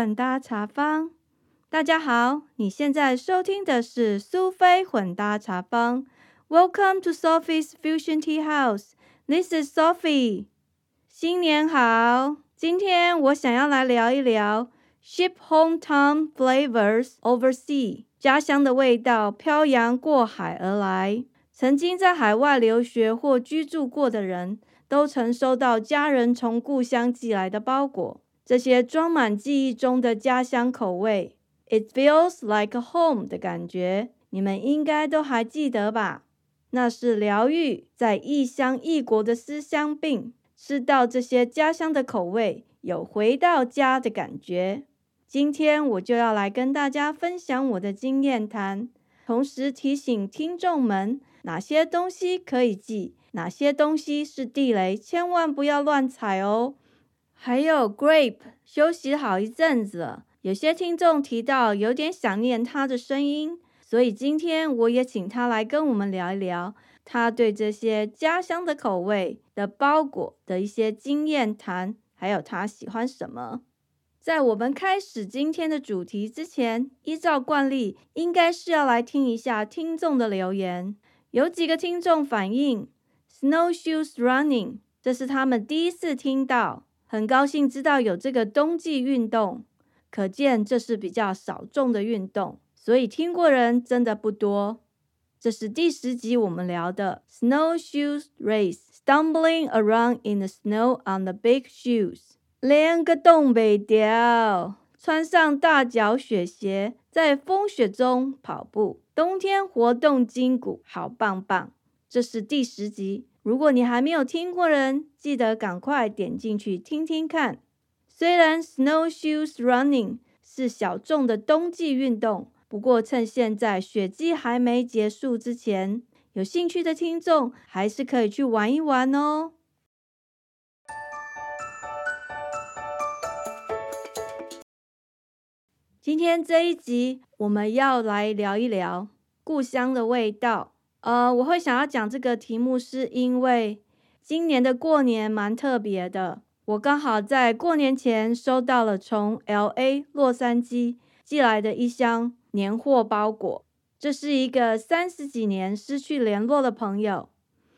混搭茶坊。大家好，你现在收听的是苏菲混搭茶坊。Welcome to Sophie's Fusion Tea House. This is Sophie. 新年好，今天我想要来聊一聊 Ship hometown flavors overseas. 家乡的味道飘洋过海而来。曾经在海外留学或居住过的人都曾收到家人从故乡寄来的包裹，这些装满记忆中的家乡口味 It feels like a home 的感觉，你们应该都还记得吧？那是疗愈在异乡异国的思乡病，吃到这些家乡的口味有回到家的感觉。今天我就要来跟大家分享我的经验谈，同时提醒听众们哪些东西可以寄，哪些东西是地雷，千万不要乱踩哦。还有 Grape 休息好一阵子了，有些听众提到有点想念他的声音，所以今天我也请他来跟我们聊一聊他对这些家乡的口味的包裹的一些经验谈，还有他喜欢什么。在我们开始今天的主题之前，依照惯例应该是要来听一下听众的留言。有几个听众反映 Snowshoes Running 这是他们第一次听到，很高兴知道有这个冬季运动，可见这是比较少众的运动，所以听过人真的不多。这是第10集我们聊的 Snowshoes Race Stumbling around in the snow on the big shoes， 连个冻北掉，穿上大脚雪鞋在风雪中跑步，冬天活动筋骨，好棒棒。这是第10集，如果你还没有听过人，记得赶快点进去听听看。虽然 Snowshoes Running 是小众的冬季运动，不过趁现在雪季还没结束之前，有兴趣的听众还是可以去玩一玩哦。今天这一集我们要来聊一聊故乡的味道。我会想要讲这个题目是因为今年的过年蛮特别的，我刚好在过年前收到了从 LA 洛杉矶寄来的一箱年货包裹。这是一个30几年失去联络的朋友，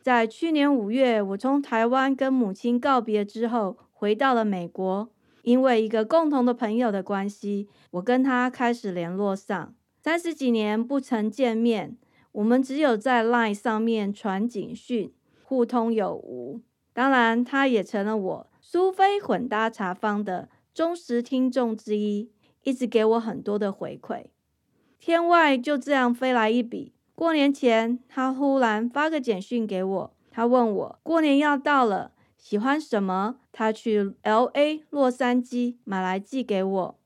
在去年5月我从台湾跟母亲告别之后回到了美国，因为一个共同的朋友的关系，我跟他开始联络上。30几年不曾见面，我们只有在 LINE 上面传简讯，互通有无。当然他也成了我苏菲混搭茶坊的忠实听众之一，一直给我很多的回馈。天外就这样飞来一笔，过年前他忽然发个简讯给我，他问我过年要到了喜欢什么，他去 LA 洛杉矶买来寄给我。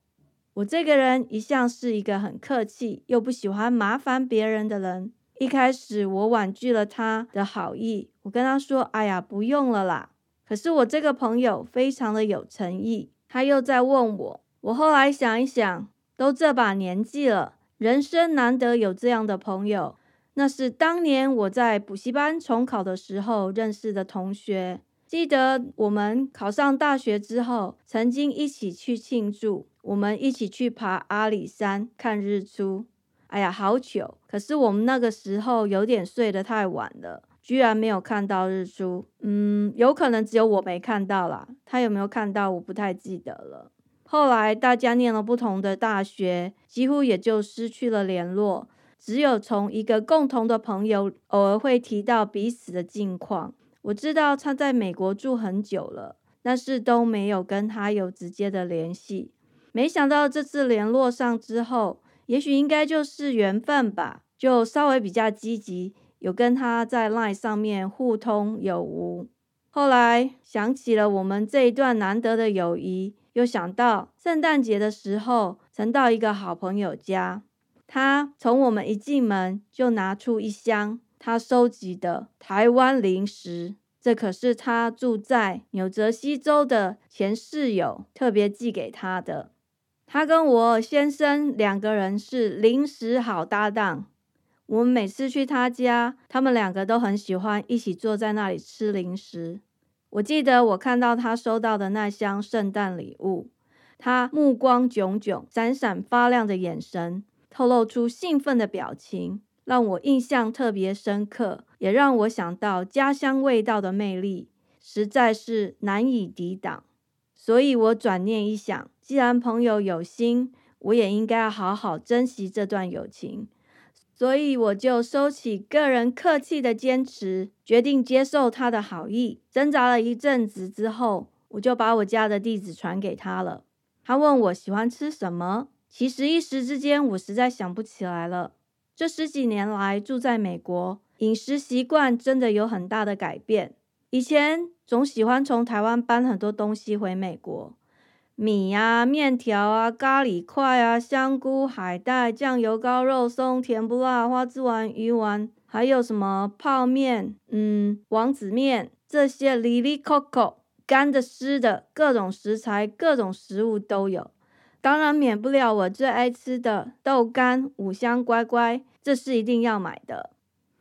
我这个人一向是一个很客气又不喜欢麻烦别人的人，一开始我婉拒了他的好意，我跟他说哎呀不用了啦，可是我这个朋友非常的有诚意，他又在问我。我后来想一想，都这把年纪了，人生难得有这样的朋友，那是当年我在补习班重考的时候认识的同学，记得我们考上大学之后曾经一起去庆祝，我们一起去爬阿里山看日出，哎呀好糗，可是我们那个时候有点睡得太晚了，居然没有看到日出。有可能只有我没看到啦，他有没有看到我不太记得了。后来大家念了不同的大学，几乎也就失去了联络，只有从一个共同的朋友偶尔会提到彼此的近况。我知道他在美国住很久了，但是都没有跟他有直接的联系。没想到这次联络上之后，也许应该就是缘分吧，就稍微比较积极，有跟他在 LINE 上面互通有无。后来想起了我们这一段难得的友谊，又想到圣诞节的时候曾到一个好朋友家，他从我们一进门就拿出一箱他收集的台湾零食，这可是他住在纽泽西州的前室友特别寄给他的。他跟我先生2个人是零食好搭档，我们每次去他家，他们2个都很喜欢一起坐在那里吃零食。我记得我看到他收到的那箱圣诞礼物，他目光炯炯，闪闪发亮的眼神，透露出兴奋的表情，让我印象特别深刻，也让我想到家乡味道的魅力，实在是难以抵挡。所以我转念一想，既然朋友有心，我也应该好好珍惜这段友情。所以我就收起个人客气的坚持，决定接受他的好意。挣扎了一阵子之后，我就把我家的地址传给他了。他问我喜欢吃什么，其实一时之间我实在想不起来了。这10几年来住在美国，饮食习惯真的有很大的改变。以前总喜欢从台湾搬很多东西回美国，米啊、面条啊、咖喱块啊、香菇、海带、酱油膏、肉松、甜不辣、花枝丸、鱼丸，还有什么泡面、王子面，这些里里扣扣，干的湿的，各种食材各种食物都有。当然免不了我最爱吃的豆干、五香乖乖，这是一定要买的。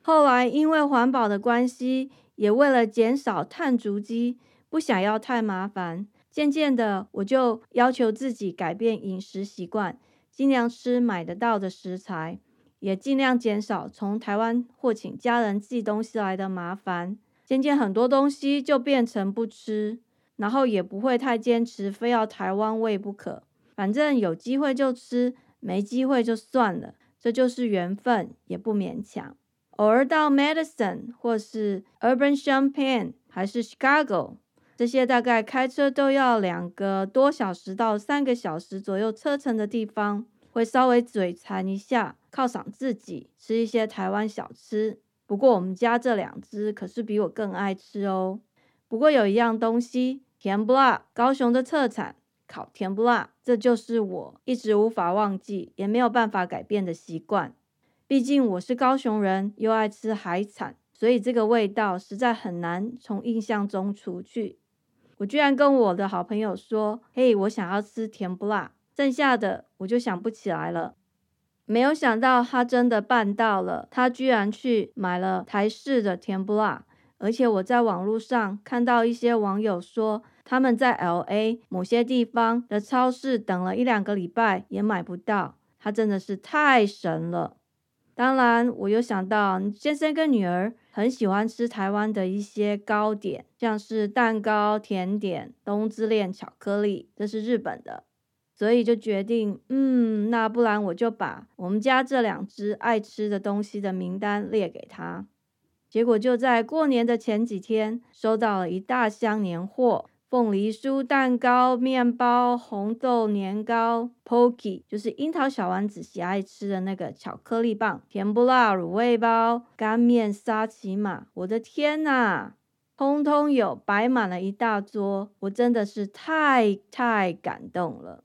后来因为环保的关系，也为了减少碳足迹，不想要太麻烦，渐渐的，我就要求自己改变饮食习惯，尽量吃买得到的食材，也尽量减少从台湾或请家人寄东西来的麻烦。渐渐很多东西就变成不吃，然后也不会太坚持非要台湾味不可，反正有机会就吃，没机会就算了，这就是缘分，也不勉强。偶尔到 Madison 或是 Urban Champaign 还是 Chicago，这些大概开车都要2个多小时到3个小时左右车程的地方，会稍微嘴馋一下，犒赏自己，吃一些台湾小吃。不过我们家这2只可是比我更爱吃哦。不过有一样东西，甜不辣，高雄的特产，烤甜不辣，这就是我一直无法忘记，也没有办法改变的习惯。毕竟我是高雄人，又爱吃海产，所以这个味道实在很难从印象中除去。我居然跟我的好朋友说，嘿，我想要吃甜不辣，剩下的我就想不起来了。没有想到他真的办到了，他居然去买了台式的甜不辣，而且我在网络上看到一些网友说，他们在 LA 某些地方的超市等了1-2个礼拜也买不到，他真的是太神了。当然我又想到先生跟女儿很喜欢吃台湾的一些糕点，像是蛋糕、甜点、冬之恋、巧克力，这是日本的。所以就决定那不然我就把我们家这2只爱吃的东西的名单列给他。结果就在过年的前几天，收到了一大箱年货，凤梨酥、蛋糕、面包、红豆年糕、 Pocky 就是樱桃小丸子喜爱吃的那个巧克力棒、甜不辣、卤味包、干面、沙琪玛，我的天哪，通通有，摆满了一大桌，我真的是太感动了。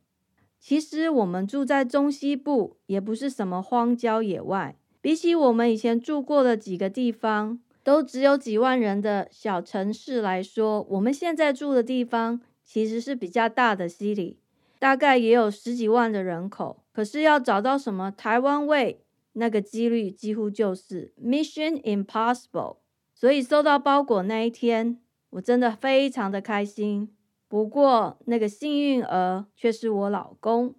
其实我们住在中西部也不是什么荒郊野外，比起我们以前住过的几个地方都只有几万人的小城市来说，我们现在住的地方其实是比较大的 city， 大概也有10几万的人口，可是要找到什么台湾味，那个几率几乎就是 Mission Impossible。 所以收到包裹那一天，我真的非常的开心。不过那个幸运儿却是我老公，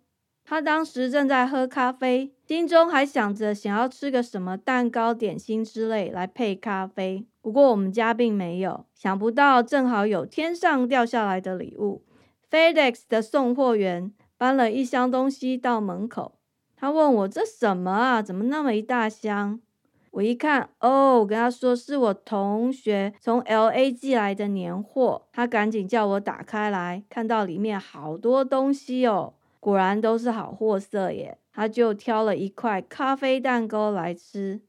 他当时正在喝咖啡，心中还想着想要吃个什么蛋糕、点心之类来配咖啡。不过我们家并没有，想不到正好有天上掉下来的礼物。 FedEx 的送货员搬了一箱东西到门口，他问我这什么啊，怎么那么一大箱。我一看，我跟他说是我同学从 LA 寄来的年货。他赶紧叫我打开来，看到里面好多东西哦，果然都是好货色耶。他就挑了一块咖啡蛋糕来吃，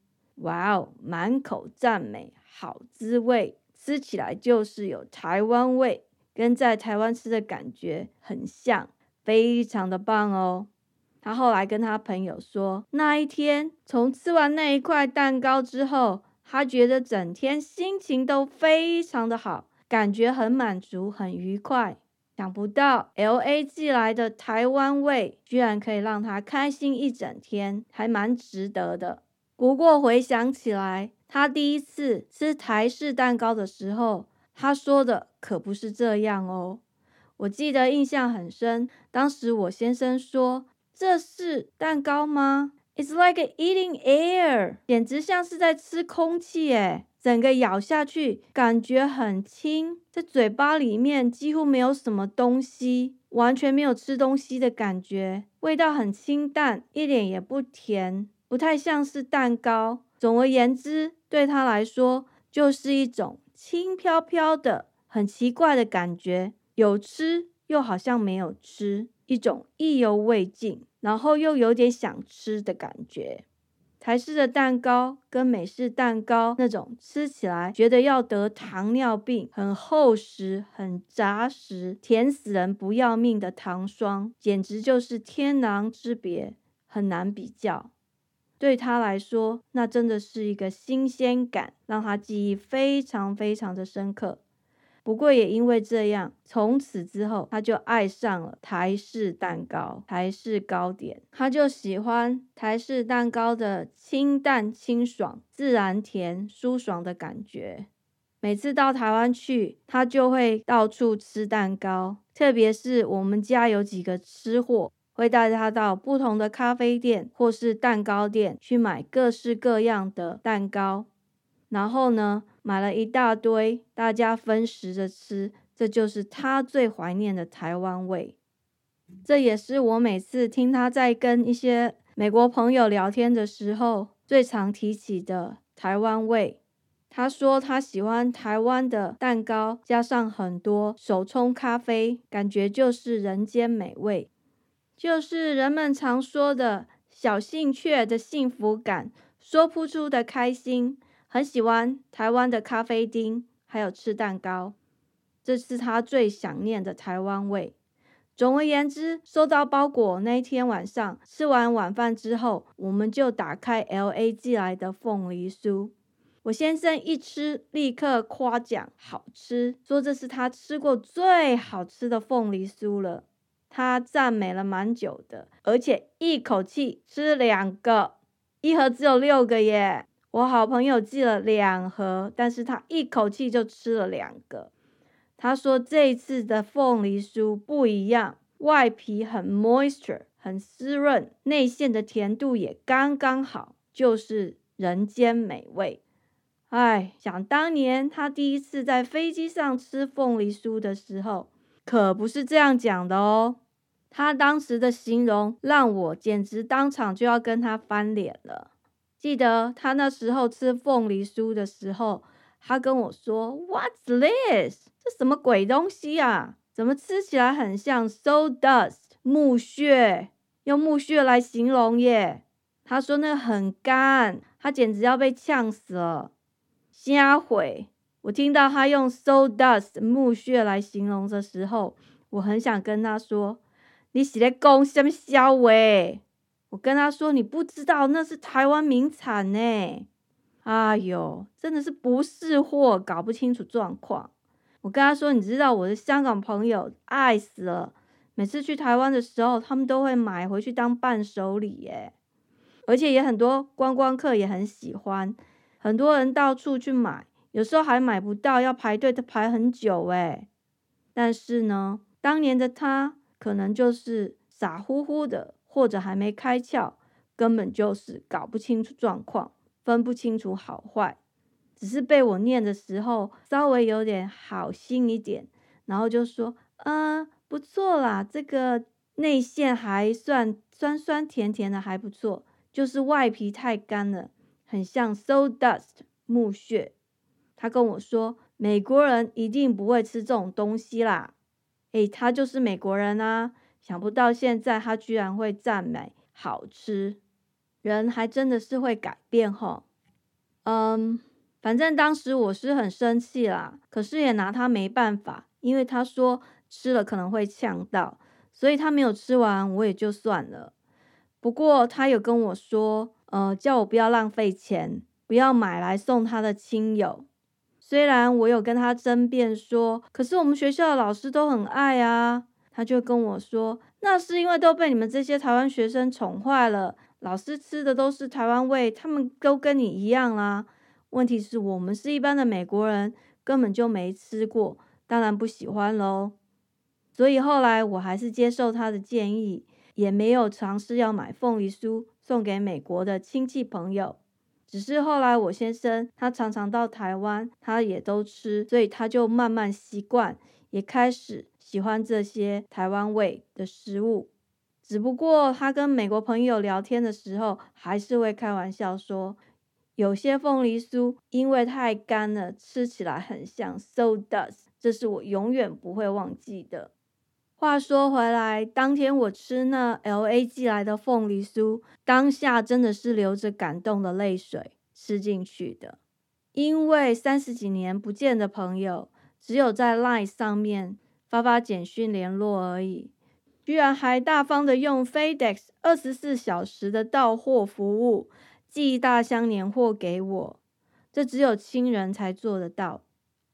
哇哦，满口赞美，好滋味，吃起来就是有台湾味，跟在台湾吃的感觉很像，非常的棒哦。他后来跟他朋友说，那一天从吃完那一块蛋糕之后，他觉得整天心情都非常的好，感觉很满足，很愉快。想不到 LA 寄来的台湾味居然可以让他开心一整天，还蛮值得的。不过回想起来，他第一次吃台式蛋糕的时候，他说的可不是这样哦。我记得印象很深，当时我先生说：“这是蛋糕吗？” It's like eating air， 简直像是在吃空气耶，整个咬下去感觉很轻，在嘴巴里面几乎没有什么东西，完全没有吃东西的感觉，味道很清淡，一点也不甜，不太像是蛋糕。总而言之，对他来说就是一种轻飘飘的很奇怪的感觉，有吃又好像没有吃，一种意犹未尽然后又有点想吃的感觉。台式的蛋糕跟美式蛋糕那种吃起来觉得要得糖尿病，很厚实很扎实，甜死人不要命的糖霜，简直就是天壤之别，很难比较。对他来说，那真的是一个新鲜感，让他记忆非常非常的深刻。不过也因为这样，从此之后他就爱上了台式蛋糕、台式糕点。他就喜欢台式蛋糕的清淡清爽、自然甜、舒爽的感觉。每次到台湾去，他就会到处吃蛋糕，特别是我们家有几个吃货，会带他到不同的咖啡店或是蛋糕店去买各式各样的蛋糕。然后呢，买了一大堆，大家分食着吃，这就是他最怀念的台湾味。这也是我每次听他在跟一些美国朋友聊天的时候最常提起的台湾味。他说他喜欢台湾的蛋糕，加上很多手冲咖啡，感觉就是人间美味，就是人们常说的小幸雀的幸福感，说不出的开心。很喜欢台湾的咖啡厅，还有吃蛋糕，这是他最想念的台湾味。总而言之，收到包裹那天晚上，吃完晚饭之后，我们就打开 LA 寄来的凤梨酥。我先生一吃立刻夸奖好吃，说这是他吃过最好吃的凤梨酥了。他赞美了蛮久的，而且一口气吃2个，一盒只有6个耶。我好朋友寄了2盒，但是他一口气就吃了2个。他说这一次的凤梨酥不一样，外皮很 moisture， 很湿润，内馅的甜度也刚刚好，就是人间美味。哎，想当年他第一次在飞机上吃凤梨酥的时候，可不是这样讲的哦。他当时的形容让我简直当场就要跟他翻脸了。记得他那时候吃凤梨酥的时候，他跟我说 What's this？ 这什么鬼东西啊，怎么吃起来很像 sawdust 木屑，用木屑来形容耶。他说那很干，他简直要被呛死了。瞎毁！我听到他用 sawdust 木屑来形容的时候，我很想跟他说你是在讲什么笑话。我跟他说你不知道那是台湾名产呢。哎呦，真的是不识货，搞不清楚状况。我跟他说你知道我的香港朋友爱死了，每次去台湾的时候他们都会买回去当伴手礼耶，而且也很多观光客也很喜欢，很多人到处去买，有时候还买不到，要排队排很久耶。但是呢，当年的他可能就是傻乎乎的，或者还没开窍，根本就是搞不清楚状况，分不清楚好坏，只是被我念的时候稍微有点好心一点，然后就说不错啦，这个内馅还算酸酸甜甜的，还不错，就是外皮太干了，很像 sawdust 木屑。他跟我说美国人一定不会吃这种东西啦。诶，他就是美国人啊，想不到现在他居然会赞美好吃，人还真的是会改变吼。反正当时我是很生气啦，可是也拿他没办法，因为他说吃了可能会呛到，所以他没有吃完我也就算了。不过他有跟我说叫我不要浪费钱，不要买来送他的亲友。虽然我有跟他争辩说可是我们学校的老师都很爱啊，他就跟我说那是因为都被你们这些台湾学生宠坏了，老师吃的都是台湾味，他们都跟你一样啦。问题是我们是一般的美国人，根本就没吃过，当然不喜欢咯。所以后来我还是接受他的建议，也没有尝试要买凤梨酥送给美国的亲戚朋友。只是后来我先生他常常到台湾，他也都吃，所以他就慢慢习惯，也开始喜欢这些台湾味的食物。只不过他跟美国朋友聊天的时候，还是会开玩笑说，有些凤梨酥因为太干了，吃起来很像 sawdust， 这是我永远不会忘记的。话说回来，当天我吃那 LA 寄来的凤梨酥，当下真的是流着感动的泪水吃进去的。因为30几年不见的朋友，只有在 LINE 上面发简讯联络而已，居然还大方的用 FedEx 24小时的到货服务寄一大箱年货给我，这只有亲人才做得到。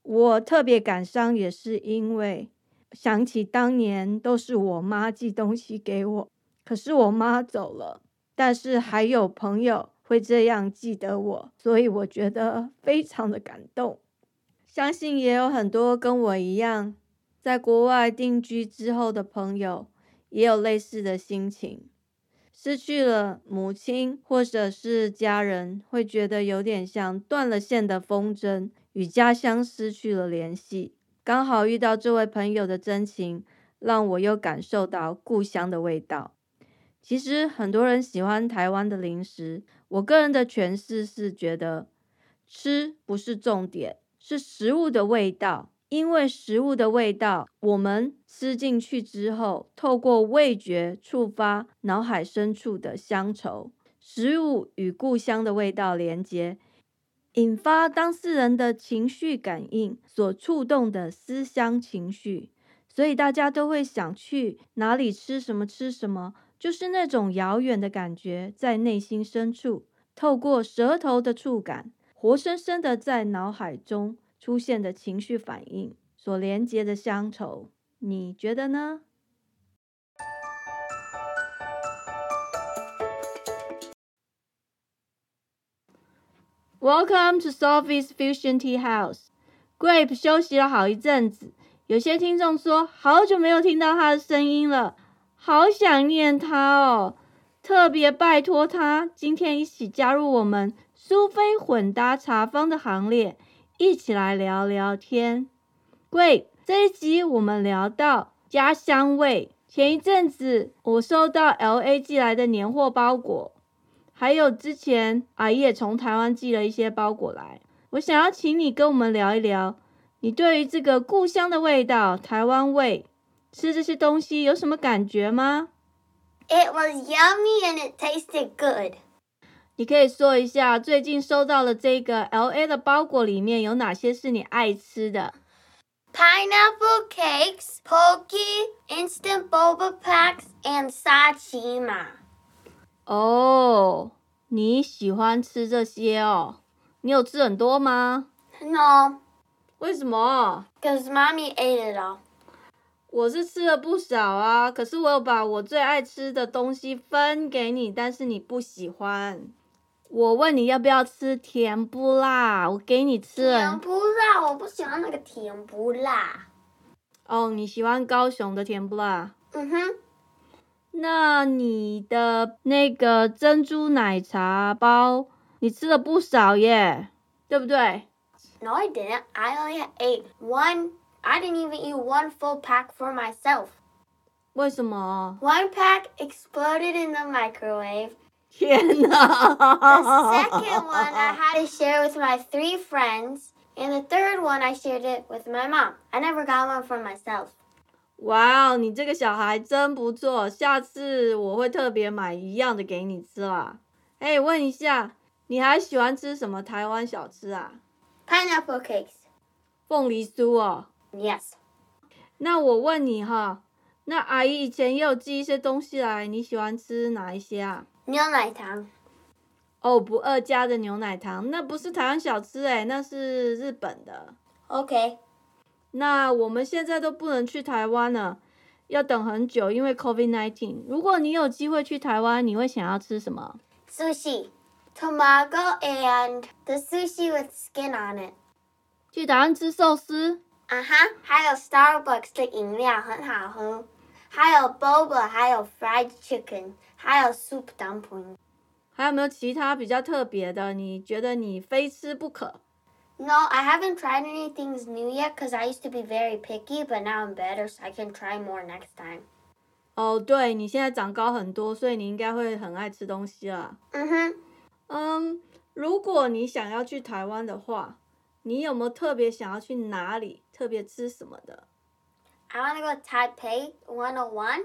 我特别感伤，也是因为想起当年都是我妈寄东西给我，可是我妈走了，但是还有朋友会这样记得我，所以我觉得非常的感动。相信也有很多跟我一样在国外定居之后的朋友也有类似的心情，失去了母亲或者是家人，会觉得有点像断了线的风筝，与家乡失去了联系。刚好遇到这位朋友的真情，让我又感受到故乡的味道。其实很多人喜欢台湾的零食，我个人的诠释是觉得，吃不是重点，是食物的味道。因为食物的味道，我们吃进去之后，透过味觉触发脑海深处的乡愁，食物与故乡的味道连接，引发当事人的情绪感应所触动的思乡情绪，所以大家都会想去哪里吃什么，就是那种遥远的感觉在内心深处，透过舌头的触感，活生生的在脑海中出现的情绪反应所连接的乡愁，你觉得呢？Welcome to Sophie's Fusion Tea House. Grape 休息了好一阵子，有些听众说好久没有听到他的声音了，好想念他哦，特别拜托他今天一起加入我们苏菲混搭茶坊的行列，一起来聊聊天。 Grape， 这一集我们聊到家乡味。前一阵子我收到 LA 寄来的年货包裹，还有之前阿姨也从台湾寄了一些包裹来，我想要请你跟我们聊一聊，你对于这个故乡的味道，台湾味，吃这些东西有什么感觉吗？ It was yummy and it tasted good. 你可以说一下最近收到了这个 LA 的包裹里面有哪些是你爱吃的？ Pineapple cakes, poke, instant boba packs, and sashimi.哦，你喜欢吃这些哦？你有吃很多吗？ No. 为什么？ Because mommy ate it all. 我是吃了不少啊，可是我有把我最爱吃的东西分给你，但是你不喜欢。我问你要不要吃甜不辣，我给你吃。甜不辣，我不喜欢那个甜不辣。哦，你喜欢高雄的甜不辣？嗯哼。那你的那个珍珠奶茶包，你吃了不少耶，对不对？ No, I didn't. I only ate one. I didn't even eat one full pack for myself. 为什么？ One pack exploded in the microwave. 天哪！ The second one I had to share with my 3 friends, and the third one I shared it with my mom. I never got one for myself.哇哦，你这个小孩真不错，下次我会特别买一样的给你吃啦。哎，问一下，你还喜欢吃什么台湾小吃啊？ Pineapple cakes， 凤梨酥哦。Yes。 那我问你哈，那阿姨以前也有寄一些东西来，你喜欢吃哪一些啊？牛奶糖。哦，不二家的牛奶糖，那不是台湾小吃哎，那是日本的。OK。那我们现在都不能去台湾了，要等很久，因为 COVID-19。 如果你有机会去台湾，你会想要吃什么？ Sushi, Tamago and the sushi with skin on it. 去台湾吃寿司？啊哈，还有 Starbucks 的饮料很好喝，还有 Boba， 还有 Fried Chicken， 还有 Soup Dumpling。还有没有其他比较特别的？你觉得你非吃不可？No, I haven't tried any things new yet because I used to be very picky, but now I'm better, so I can try more next time. 对，你现在长高很多，所以你应该会很爱吃东西啦。如果你想要去台湾的话，你有没有特别想要去哪里，特别吃什么的？ I want to go to Taipei 101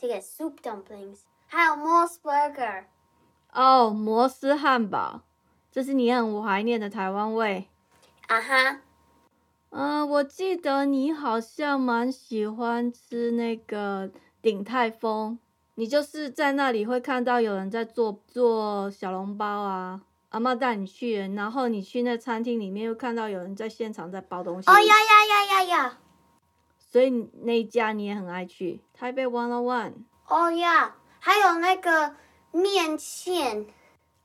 to get soup dumplings. 还有 Mors burger. 摩斯汉堡，这是你很怀念的台湾味。我记得你好像蛮喜欢吃那个鼎泰丰，你就是在那里会看到有人在做小笼包啊。阿嬤带你去，然后你去那餐厅里面又看到有人在现场在包东西。哦呀！所以那一家你也很爱去，台北101。哦呀，还有那个面线。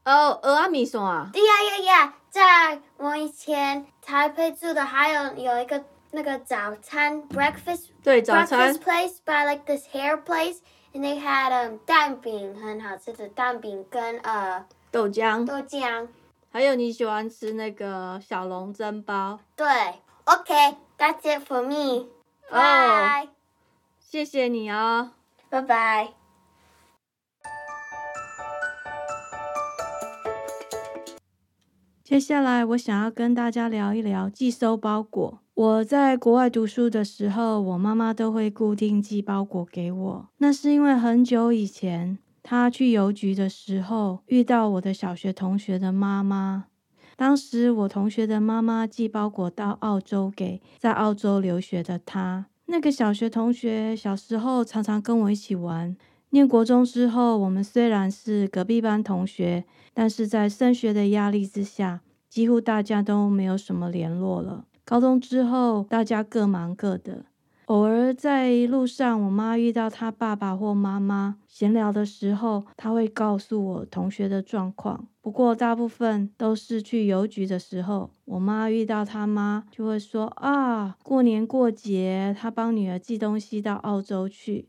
蚵仔米线啊。对呀，在我以前台北住的，还有一个那个早餐 breakfast， 对，早餐 breakfast place by like this hair place， and they had 蛋饼，很好吃的蛋饼跟豆浆，还有你喜欢吃那个小笼蒸包。对 ，OK， that's it for me， bye，谢谢你哦，拜拜。接下来我想要跟大家聊一聊寄收包裹。我在国外读书的时候，我妈妈都会固定寄包裹给我。那是因为很久以前，她去邮局的时候，遇到我的小学同学的妈妈。当时我同学的妈妈寄包裹到澳洲给在澳洲留学的她。那个小学同学小时候常常跟我一起玩。念国中之后，我们虽然是隔壁班同学，但是在升学的压力之下，几乎大家都没有什么联络了。高中之后，大家各忙各的。偶尔在路上，我妈遇到她爸爸或妈妈闲聊的时候，她会告诉我同学的状况。不过大部分都是去邮局的时候，我妈遇到她妈就会说，过年过节，她帮女儿寄东西到澳洲去。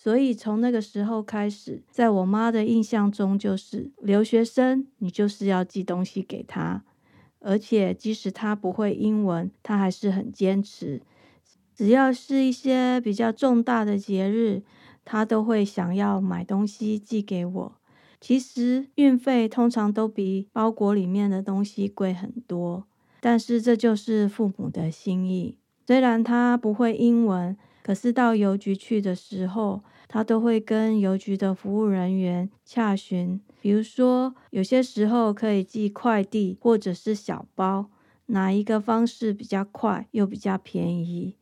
所以从那个时候开始，在我妈的印象中就是留学生，你就是要寄东西给他，而且即使他不会英文，他还是很坚持。只要是一些比较重大的节日，他都会想要买东西寄给我。其实运费通常都比包裹里面的东西贵很多，但是这就是父母的心意。虽然他不会英文，可是到邮局去的时候，他都会跟邮局的服务人员洽询，比如说有些时候可以寄快递或者是小包，哪一个方式比较快又比较便宜。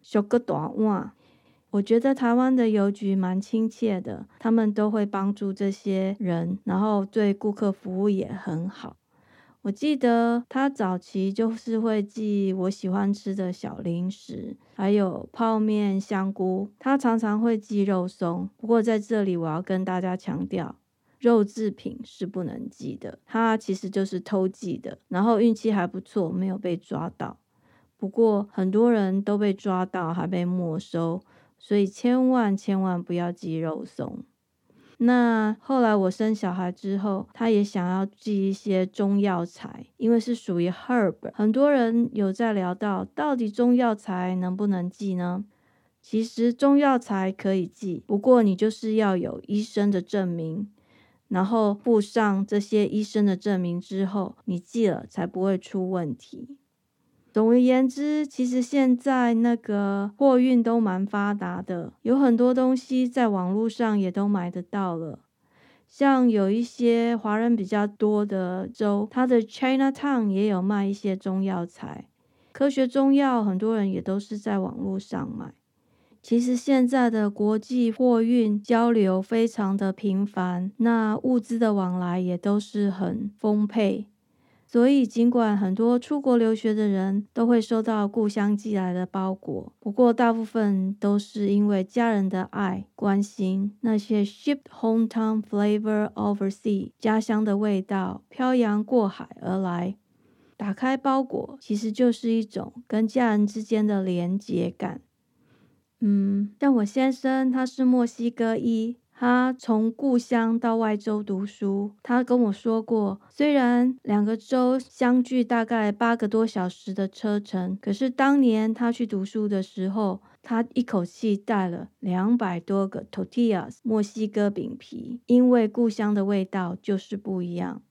小个大碗。我觉得台湾的邮局蛮亲切的，他们都会帮助这些人，然后对顾客服务也很好。我记得他早期就是会寄我喜欢吃的小零食，还有泡面、香菇。他常常会寄肉松，不过在这里我要跟大家强调，肉制品是不能寄的，他其实就是偷寄的，然后运气还不错，没有被抓到。不过很多人都被抓到，还被没收，所以千万千万不要寄肉松。那后来我生小孩之后，他也想要寄一些中药材，因为是属于 herb。 很多人有在聊到底中药材能不能寄呢？其实中药材可以寄，不过你就是要有医生的证明，然后附上这些医生的证明之后，你寄了才不会出问题。总而言之，其实现在那个货运都蛮发达的，有很多东西在网络上也都买得到了。像有一些华人比较多的州，它的 Chinatown 也有卖一些中药材，科学中药很多人也都是在网络上买。其实现在的国际货运交流非常的频繁，那物资的往来也都是很丰沛。所以尽管很多出国留学的人都会收到故乡寄来的包裹，不过大部分都是因为家人的爱关心。那些 shipped hometown flavor overseas， 家乡的味道漂洋过海而来。打开包裹其实就是一种跟家人之间的连结感。像我先生他是墨西哥裔，他从故乡到外州读书，他跟我说过，虽然两个州相距大概8个多小时的车程，可是当年他去读书的时候，他一口气带了200多个 tortillas 墨西哥饼皮，因为故乡的味道就是不一样。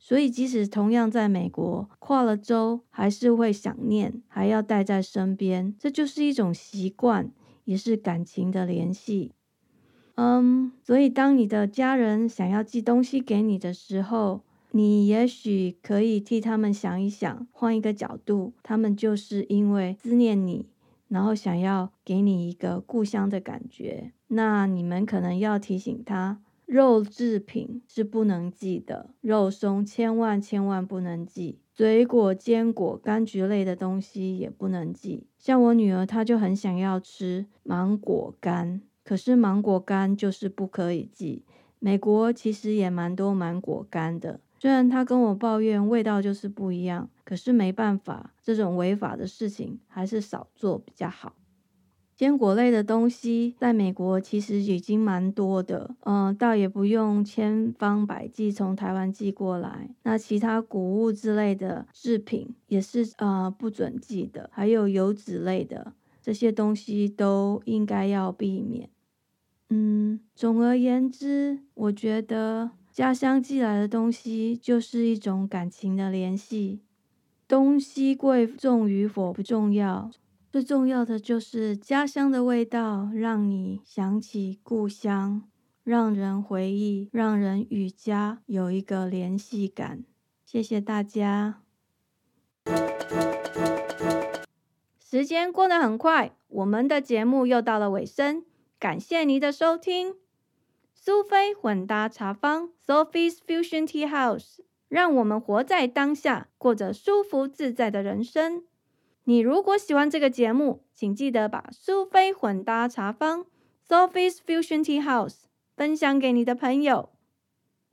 所以即使同样在美国，跨了州还是会想念，还要带在身边，这就是一种习惯，也是感情的联系。所以当你的家人想要寄东西给你的时候，你也许可以替他们想一想，换一个角度，他们就是因为思念你，然后想要给你一个故乡的感觉。那你们可能要提醒他，肉制品是不能寄的，肉松千万千万不能寄，水果、坚果、柑橘类的东西也不能寄。像我女儿，她就很想要吃芒果干，可是芒果干就是不可以寄。美国其实也蛮多芒果干的，虽然他跟我抱怨味道就是不一样，可是没办法，这种违法的事情还是少做比较好。坚果类的东西在美国其实已经蛮多的，倒也不用千方百计从台湾寄过来。那其他谷物之类的制品也是不准寄的，还有油脂类的，这些东西都应该要避免。总而言之，我觉得家乡寄来的东西就是一种感情的联系。东西贵重与否不重要，最重要的就是家乡的味道让你想起故乡，让人回忆，让人与家有一个联系感。谢谢大家。时间过得很快，我们的节目又到了尾声，感谢您的收听。苏菲混搭茶坊 Sophie's Fusion Tea House， 让我们活在当下，过着舒服自在的人生。你如果喜欢这个节目，请记得把苏菲混搭茶坊 Sophie's Fusion Tea House 分享给你的朋友。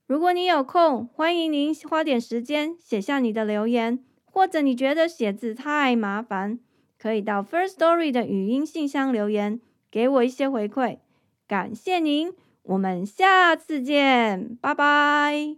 如果你有空，欢迎您花点时间写下你的留言，或者你觉得写字太麻烦，可以到 First Story 的语音信箱留言，给我一些回馈。感谢您，我们下次见，拜拜。